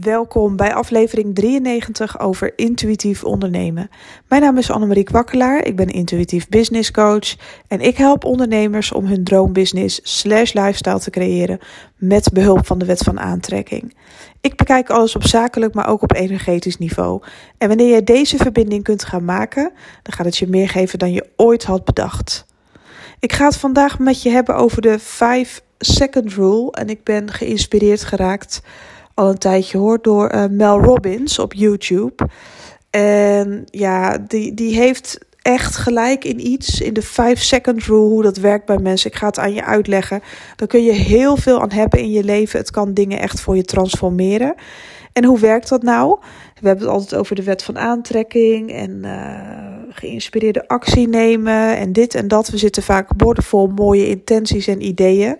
Welkom bij aflevering 93 over intuïtief ondernemen. Mijn naam is Annemarie Kwakkelaar, ik ben intuïtief business coach en ik help ondernemers om hun droombusiness / lifestyle te creëren met behulp van de wet van aantrekking. Ik bekijk alles op zakelijk, maar ook op energetisch niveau. En wanneer jij deze verbinding kunt gaan maken, dan gaat het je meer geven dan je ooit had bedacht. Ik ga het vandaag met je hebben over de 5-second rule en ik ben geïnspireerd geraakt al een tijdje hoor, door Mel Robbins op YouTube. En ja, die heeft echt gelijk in iets, in de 5-second rule, hoe dat werkt bij mensen. Ik ga het aan je uitleggen. Daar kun je heel veel aan hebben in je leven. Het kan dingen echt voor je transformeren. En hoe werkt dat nou? We hebben het altijd over de wet van aantrekking en geïnspireerde actie nemen en dit en dat. We zitten vaak boordevol mooie intenties en ideeën.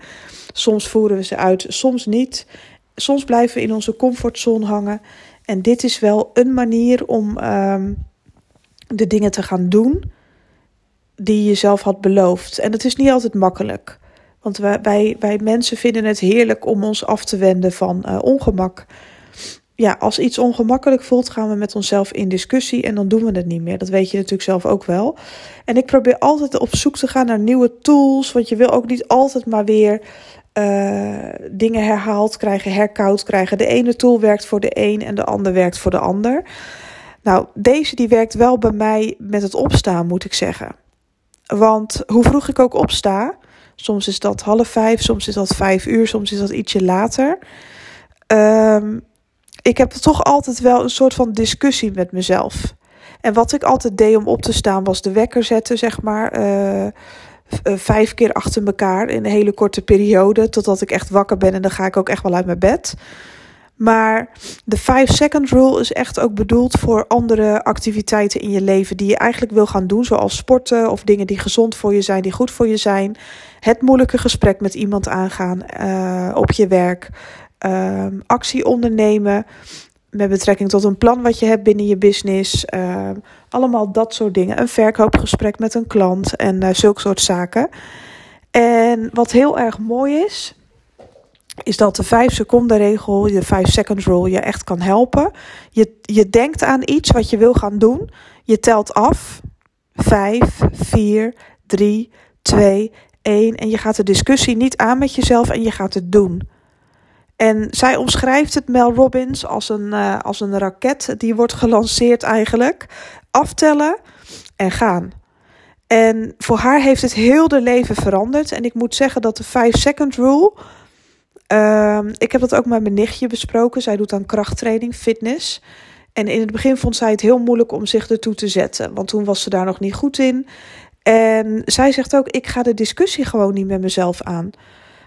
Soms voeren we ze uit, soms niet. Soms blijven we in onze comfortzone hangen. En dit is wel een manier om de dingen te gaan doen die je zelf had beloofd. En dat is niet altijd makkelijk. Want wij mensen vinden het heerlijk om ons af te wenden van ongemak. Ja, als iets ongemakkelijk voelt, gaan we met onszelf in discussie en dan doen we het niet meer. Dat weet je natuurlijk zelf ook wel. En ik probeer altijd op zoek te gaan naar nieuwe tools. Want je wil ook niet altijd maar weer dingen herhaald krijgen, herkoud krijgen. De ene tool werkt voor de een en de ander werkt voor de ander. Nou, deze die werkt wel bij mij met het opstaan, moet ik zeggen. Want hoe vroeg ik ook opsta, soms is dat 4:30, soms is dat 5:00, soms is dat ietsje later. Ik heb toch altijd wel een soort van discussie met mezelf. En wat ik altijd deed om op te staan was de wekker zetten, zeg maar. 5 keer achter elkaar in een hele korte periode, totdat ik echt wakker ben en dan ga ik ook echt wel uit mijn bed. Maar de 5-second rule is echt ook bedoeld voor andere activiteiten in je leven die je eigenlijk wil gaan doen, zoals sporten of dingen die gezond voor je zijn, die goed voor je zijn. Het moeilijke gesprek met iemand aangaan op je werk, actie ondernemen met betrekking tot een plan wat je hebt binnen je business. Allemaal dat soort dingen. Een verkoopgesprek met een klant en zulke soort zaken. En wat heel erg mooi is, is dat de 5-seconden regel, de 5-second rule, je echt kan helpen. Je denkt aan iets wat je wil gaan doen. Je telt af. 5, 4, 3, 2, 1. En je gaat de discussie niet aan met jezelf en je gaat het doen. En zij omschrijft het, Mel Robbins, als een raket die wordt gelanceerd eigenlijk. Aftellen en gaan. En voor haar heeft het heel de leven veranderd. En ik moet zeggen dat de 5-second rule... ik heb dat ook met mijn nichtje besproken. Zij doet aan krachttraining, fitness. En in het begin vond zij het heel moeilijk om zich ertoe te zetten. Want toen was ze daar nog niet goed in. En zij zegt ook, ik ga de discussie gewoon niet met mezelf aan.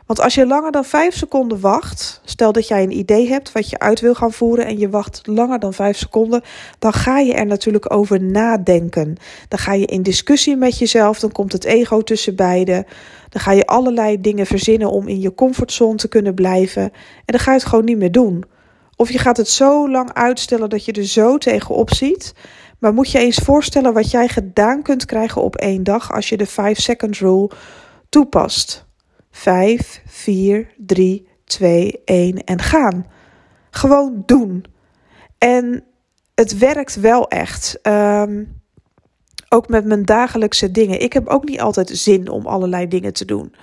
Want als je langer dan 5 seconden wacht, stel dat jij een idee hebt wat je uit wil gaan voeren en je wacht langer dan 5 seconden, dan ga je er natuurlijk over nadenken. Dan ga je in discussie met jezelf, dan komt het ego tussen beiden. Dan ga je allerlei dingen verzinnen om in je comfortzone te kunnen blijven. En dan ga je het gewoon niet meer doen. Of je gaat het zo lang uitstellen dat je er zo tegenop ziet. Maar moet je eens voorstellen wat jij gedaan kunt krijgen op 1 dag als je de 5-second rule toepast. 5, 4, 3, 2, 1 en gaan. Gewoon doen. En het werkt wel echt. Ook met mijn dagelijkse dingen. Ik heb ook niet altijd zin om allerlei dingen te doen.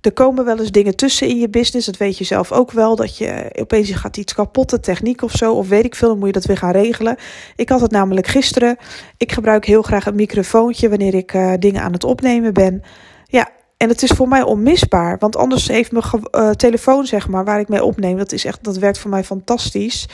Er komen wel eens dingen tussen in je business. Dat weet je zelf ook wel. Dat je opeens gaat iets kapot, de techniek of zo. Of weet ik veel, dan moet je dat weer gaan regelen. Ik had het namelijk gisteren. Ik gebruik heel graag een microfoontje wanneer ik dingen aan het opnemen ben. Ja. En het is voor mij onmisbaar, want anders heeft mijn telefoon, zeg maar, waar ik mee opneem, dat werkt voor mij fantastisch.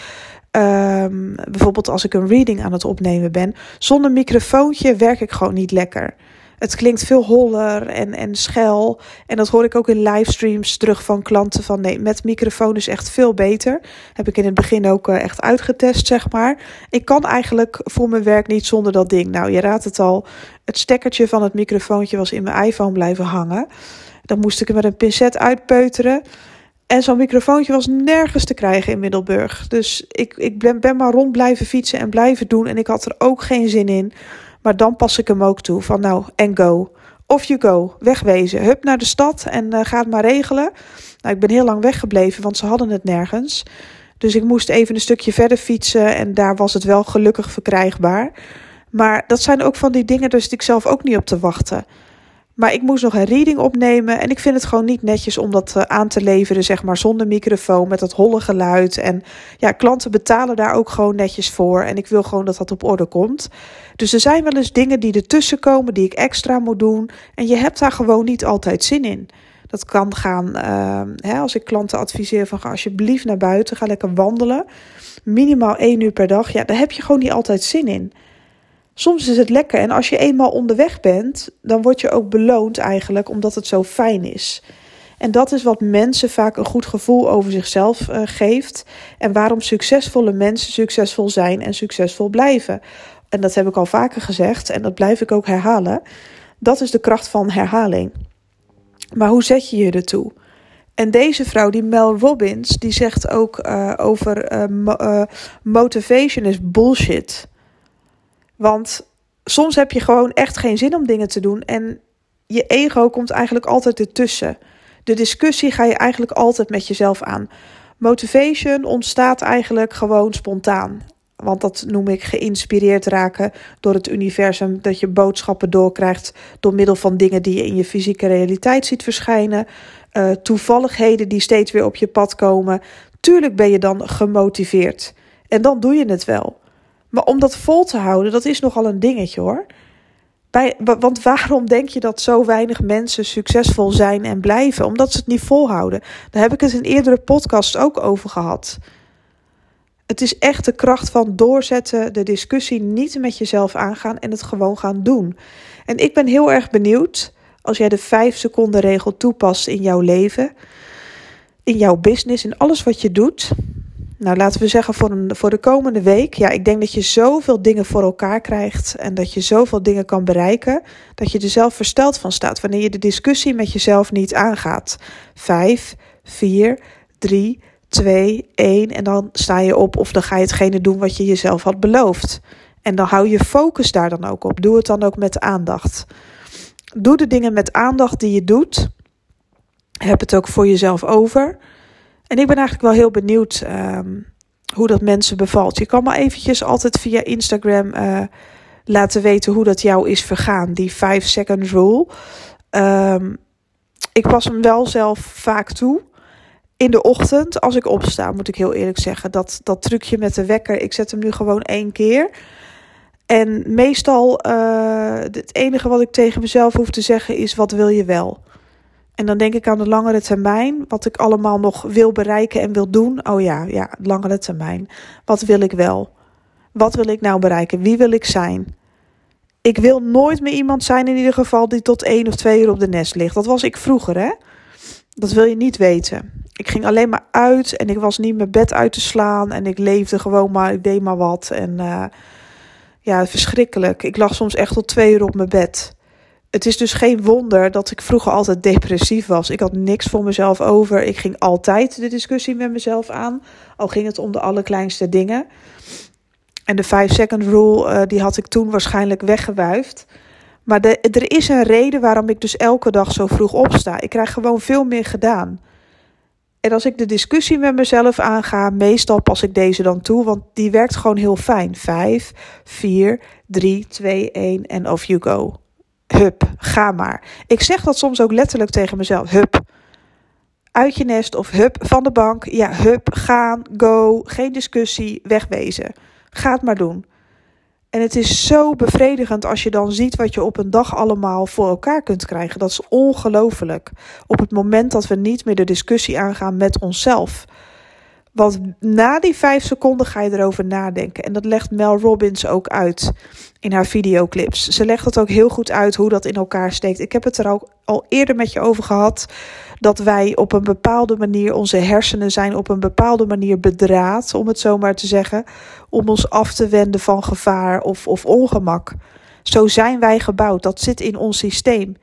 Bijvoorbeeld als ik een reading aan het opnemen ben. Zonder microfoontje werk ik gewoon niet lekker. Het klinkt veel holler en schel. En dat hoor ik ook in livestreams terug van klanten van nee, met microfoon is echt veel beter. Heb ik in het begin ook echt uitgetest, zeg maar. Ik kan eigenlijk voor mijn werk niet zonder dat ding. Nou, je raadt het al. Het stekkertje van het microfoontje was in mijn iPhone blijven hangen. Dan moest ik hem met een pincet uitpeuteren. En zo'n microfoontje was nergens te krijgen in Middelburg. Dus ik ben maar rond blijven fietsen en blijven doen. En ik had er ook geen zin in. Maar dan pas ik hem ook toe. Van nou, en go. Off you go. Wegwezen. Hup naar de stad en ga het maar regelen. Nou, ik ben heel lang weggebleven, want ze hadden het nergens. Dus ik moest even een stukje verder fietsen en daar was het wel gelukkig verkrijgbaar. Maar dat zijn ook van die dingen, dus ik zelf ook niet op te wachten. Maar ik moest nog een reading opnemen en ik vind het gewoon niet netjes om dat aan te leveren, zeg maar, zonder microfoon, met dat holle geluid. En ja, klanten betalen daar ook gewoon netjes voor en ik wil gewoon dat dat op orde komt. Dus er zijn wel eens dingen die ertussen komen, die ik extra moet doen en je hebt daar gewoon niet altijd zin in. Dat kan gaan, als ik klanten adviseer van ga alsjeblieft naar buiten, ga lekker wandelen. Minimaal 1 uur per dag, ja, daar heb je gewoon niet altijd zin in. Soms is het lekker en als je eenmaal onderweg bent, dan word je ook beloond eigenlijk omdat het zo fijn is. En dat is wat mensen vaak een goed gevoel over zichzelf geeft en waarom succesvolle mensen succesvol zijn en succesvol blijven. En dat heb ik al vaker gezegd en dat blijf ik ook herhalen. Dat is de kracht van herhaling. Maar hoe zet je je ertoe? En deze vrouw, die Mel Robbins, die zegt ook over motivation is bullshit. Want soms heb je gewoon echt geen zin om dingen te doen en je ego komt eigenlijk altijd ertussen. De discussie ga je eigenlijk altijd met jezelf aan. Motivation ontstaat eigenlijk gewoon spontaan. Want dat noem ik geïnspireerd raken door het universum, dat je boodschappen doorkrijgt door middel van dingen die je in je fysieke realiteit ziet verschijnen. Toevalligheden die steeds weer op je pad komen. Tuurlijk ben je dan gemotiveerd en dan doe je het wel. Maar om dat vol te houden, dat is nogal een dingetje hoor. Want waarom denk je dat zo weinig mensen succesvol zijn en blijven? Omdat ze het niet volhouden. Daar heb ik het in eerdere podcasts ook over gehad. Het is echt de kracht van doorzetten, de discussie niet met jezelf aangaan en het gewoon gaan doen. En ik ben heel erg benieuwd, als jij de 5 seconden regel toepast in jouw leven, in jouw business, in alles wat je doet. Nou, laten we zeggen voor de komende week. Ja, ik denk dat je zoveel dingen voor elkaar krijgt en dat je zoveel dingen kan bereiken, dat je er zelf versteld van staat wanneer je de discussie met jezelf niet aangaat. 5, 4, 3, 2, 1 en dan sta je op of dan ga je hetgene doen wat je jezelf had beloofd. En dan hou je focus daar dan ook op. Doe het dan ook met aandacht. Doe de dingen met aandacht die je doet. Heb het ook voor jezelf over. En ik ben eigenlijk wel heel benieuwd hoe dat mensen bevalt. Je kan me eventjes altijd via Instagram laten weten hoe dat jou is vergaan. Die 5-second rule. Ik pas hem wel zelf vaak toe. In de ochtend, als ik opsta, moet ik heel eerlijk zeggen. Dat trucje met de wekker, ik zet hem nu gewoon 1 keer. En meestal, het enige wat ik tegen mezelf hoef te zeggen is, wat wil je wel? En dan denk ik aan de langere termijn, wat ik allemaal nog wil bereiken en wil doen. Oh ja, langere termijn. Wat wil ik wel? Wat wil ik nou bereiken? Wie wil ik zijn? Ik wil nooit meer iemand zijn in ieder geval die tot 1 of 2 uur op de nest ligt. Dat was ik vroeger, hè? Dat wil je niet weten. Ik ging alleen maar uit en ik was niet mijn bed uit te slaan. En ik leefde gewoon maar, ik deed maar wat. En verschrikkelijk. Ik lag soms echt tot 2 uur op mijn bed. Het is dus geen wonder dat ik vroeger altijd depressief was. Ik had niks voor mezelf over. Ik ging altijd de discussie met mezelf aan. Al ging het om de allerkleinste dingen. En de 5-second rule, die had ik toen waarschijnlijk weggewuifd. Maar er is een reden waarom ik dus elke dag zo vroeg opsta. Ik krijg gewoon veel meer gedaan. En als ik de discussie met mezelf aanga, meestal pas ik deze dan toe, want die werkt gewoon heel fijn. 5, 4, 3, 2, 1 en off you go. Hup, ga maar. Ik zeg dat soms ook letterlijk tegen mezelf. Hup, uit je nest of hup, van de bank. Ja, hup, gaan, go, geen discussie, wegwezen. Ga het maar doen. En het is zo bevredigend als je dan ziet wat je op een dag allemaal voor elkaar kunt krijgen. Dat is ongelooflijk. Op het moment dat we niet meer de discussie aangaan met onszelf. Want na die 5 seconden ga je erover nadenken. En dat legt Mel Robbins ook uit in haar videoclips. Ze legt het ook heel goed uit hoe dat in elkaar steekt. Ik heb het er al eerder met je over gehad. Dat wij op een bepaalde manier, onze hersenen zijn op een bepaalde manier bedraad. Om het zo maar te zeggen. Om ons af te wenden van gevaar of ongemak. Zo zijn wij gebouwd. Dat zit in ons systeem.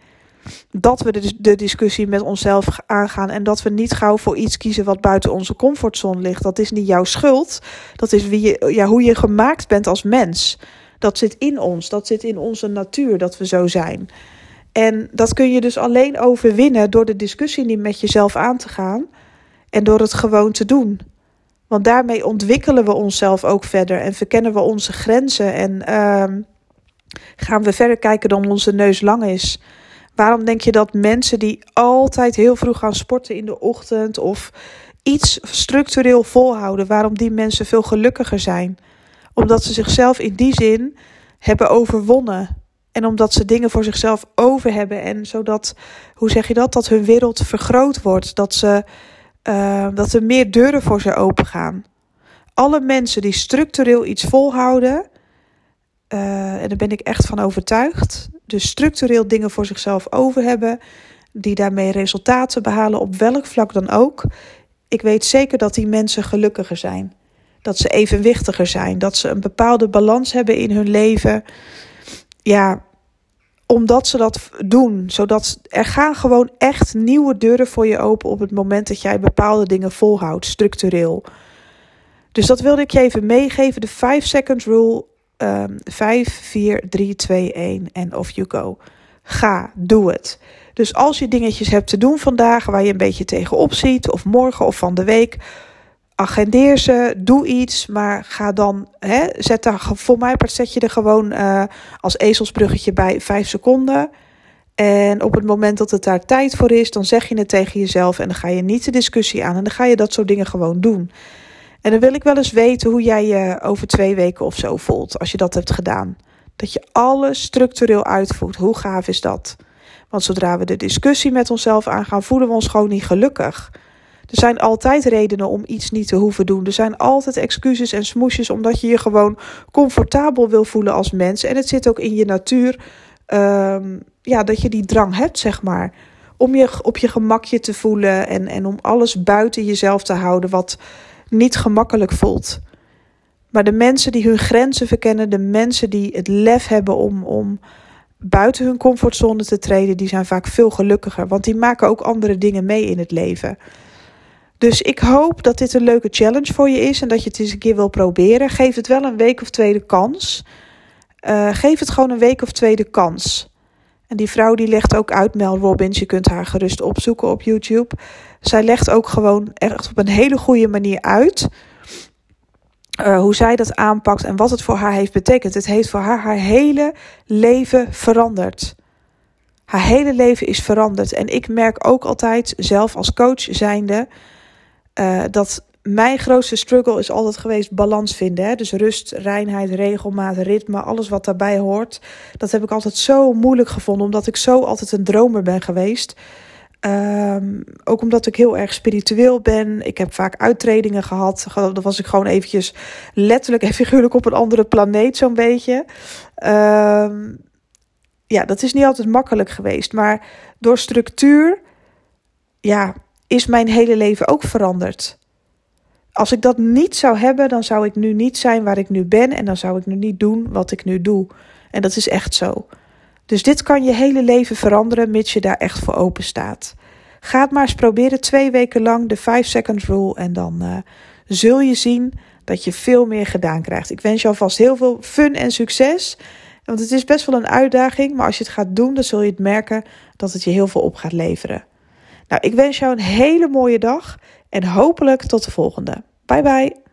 Dat we de discussie met onszelf aangaan en dat we niet gauw voor iets kiezen wat buiten onze comfortzone ligt. Dat is niet jouw schuld, dat is hoe je gemaakt bent als mens. Dat zit in ons, dat zit in onze natuur dat we zo zijn. En dat kun je dus alleen overwinnen door de discussie niet met jezelf aan te gaan en door het gewoon te doen. Want daarmee ontwikkelen we onszelf ook verder en verkennen we onze grenzen en gaan we verder kijken dan onze neus lang is. Waarom denk je dat mensen die altijd heel vroeg gaan sporten in de ochtend of iets structureel volhouden, waarom die mensen veel gelukkiger zijn? Omdat ze zichzelf in die zin hebben overwonnen. En omdat ze dingen voor zichzelf over hebben. En zodat, dat hun wereld vergroot wordt. Dat er meer deuren voor ze open gaan. Alle mensen die structureel iets volhouden. En daar ben ik echt van overtuigd. Dus structureel dingen voor zichzelf over hebben. Die daarmee resultaten behalen op welk vlak dan ook. Ik weet zeker dat die mensen gelukkiger zijn. Dat ze evenwichtiger zijn. Dat ze een bepaalde balans hebben in hun leven. Ja, omdat ze dat doen. Zodat er gaan gewoon echt nieuwe deuren voor je open op het moment dat jij bepaalde dingen volhoudt, structureel. Dus dat wilde ik je even meegeven. De 5-second rule. 5, 4, 3, 2, 1 en off you go. Ga, doe het. Dus als je dingetjes hebt te doen vandaag waar je een beetje tegenop ziet, of morgen of van de week, agendeer ze, doe iets, maar ga dan, zet je er gewoon als ezelsbruggetje bij 5 seconden. En op het moment dat het daar tijd voor is, dan zeg je het tegen jezelf en dan ga je niet de discussie aan en dan ga je dat soort dingen gewoon doen. En dan wil ik wel eens weten hoe jij je over 2 weken of zo voelt als je dat hebt gedaan. Dat je alles structureel uitvoert. Hoe gaaf is dat? Want zodra we de discussie met onszelf aangaan, voelen we ons gewoon niet gelukkig. Er zijn altijd redenen om iets niet te hoeven doen. Er zijn altijd excuses en smoesjes omdat je je gewoon comfortabel wil voelen als mens. En het zit ook in je natuur dat je die drang hebt, zeg maar. Om je op je gemakje te voelen en om alles buiten jezelf te houden wat niet gemakkelijk voelt. Maar de mensen die hun grenzen verkennen, de mensen die het lef hebben om buiten hun comfortzone te treden, die zijn vaak veel gelukkiger. Want die maken ook andere dingen mee in het leven. Dus ik hoop dat dit een leuke challenge voor je is en dat je het eens een keer wil proberen. Geef het wel een week of twee de kans. Geef het gewoon een week of twee de kans. En die vrouw die legt ook uit, Mel Robbins, je kunt haar gerust opzoeken op YouTube. Zij legt ook gewoon echt op een hele goede manier uit hoe zij dat aanpakt en wat het voor haar heeft betekend. Het heeft voor haar hele leven veranderd. Haar hele leven is veranderd. En ik merk ook altijd, zelf als coach zijnde, dat mijn grootste struggle is altijd geweest balans vinden. Hè? Dus rust, reinheid, regelmaat, ritme, alles wat daarbij hoort. Dat heb ik altijd zo moeilijk gevonden, omdat ik zo altijd een dromer ben geweest. Ook omdat ik heel erg spiritueel ben. Ik heb vaak uittredingen gehad. Dan was ik gewoon eventjes letterlijk en figuurlijk op een andere planeet zo'n beetje. Dat is niet altijd makkelijk geweest. Maar door structuur is mijn hele leven ook veranderd. Als ik dat niet zou hebben, dan zou ik nu niet zijn waar ik nu ben. En dan zou ik nu niet doen wat ik nu doe. En dat is echt zo. Dus dit kan je hele leven veranderen, mits je daar echt voor open staat. Ga het maar eens proberen 2 weken lang, de 5-second rule. En dan zul je zien dat je veel meer gedaan krijgt. Ik wens je alvast heel veel fun en succes. Want het is best wel een uitdaging. Maar als je het gaat doen, dan zul je het merken dat het je heel veel op gaat leveren. Nou, ik wens jou een hele mooie dag. En hopelijk tot de volgende. Bye bye.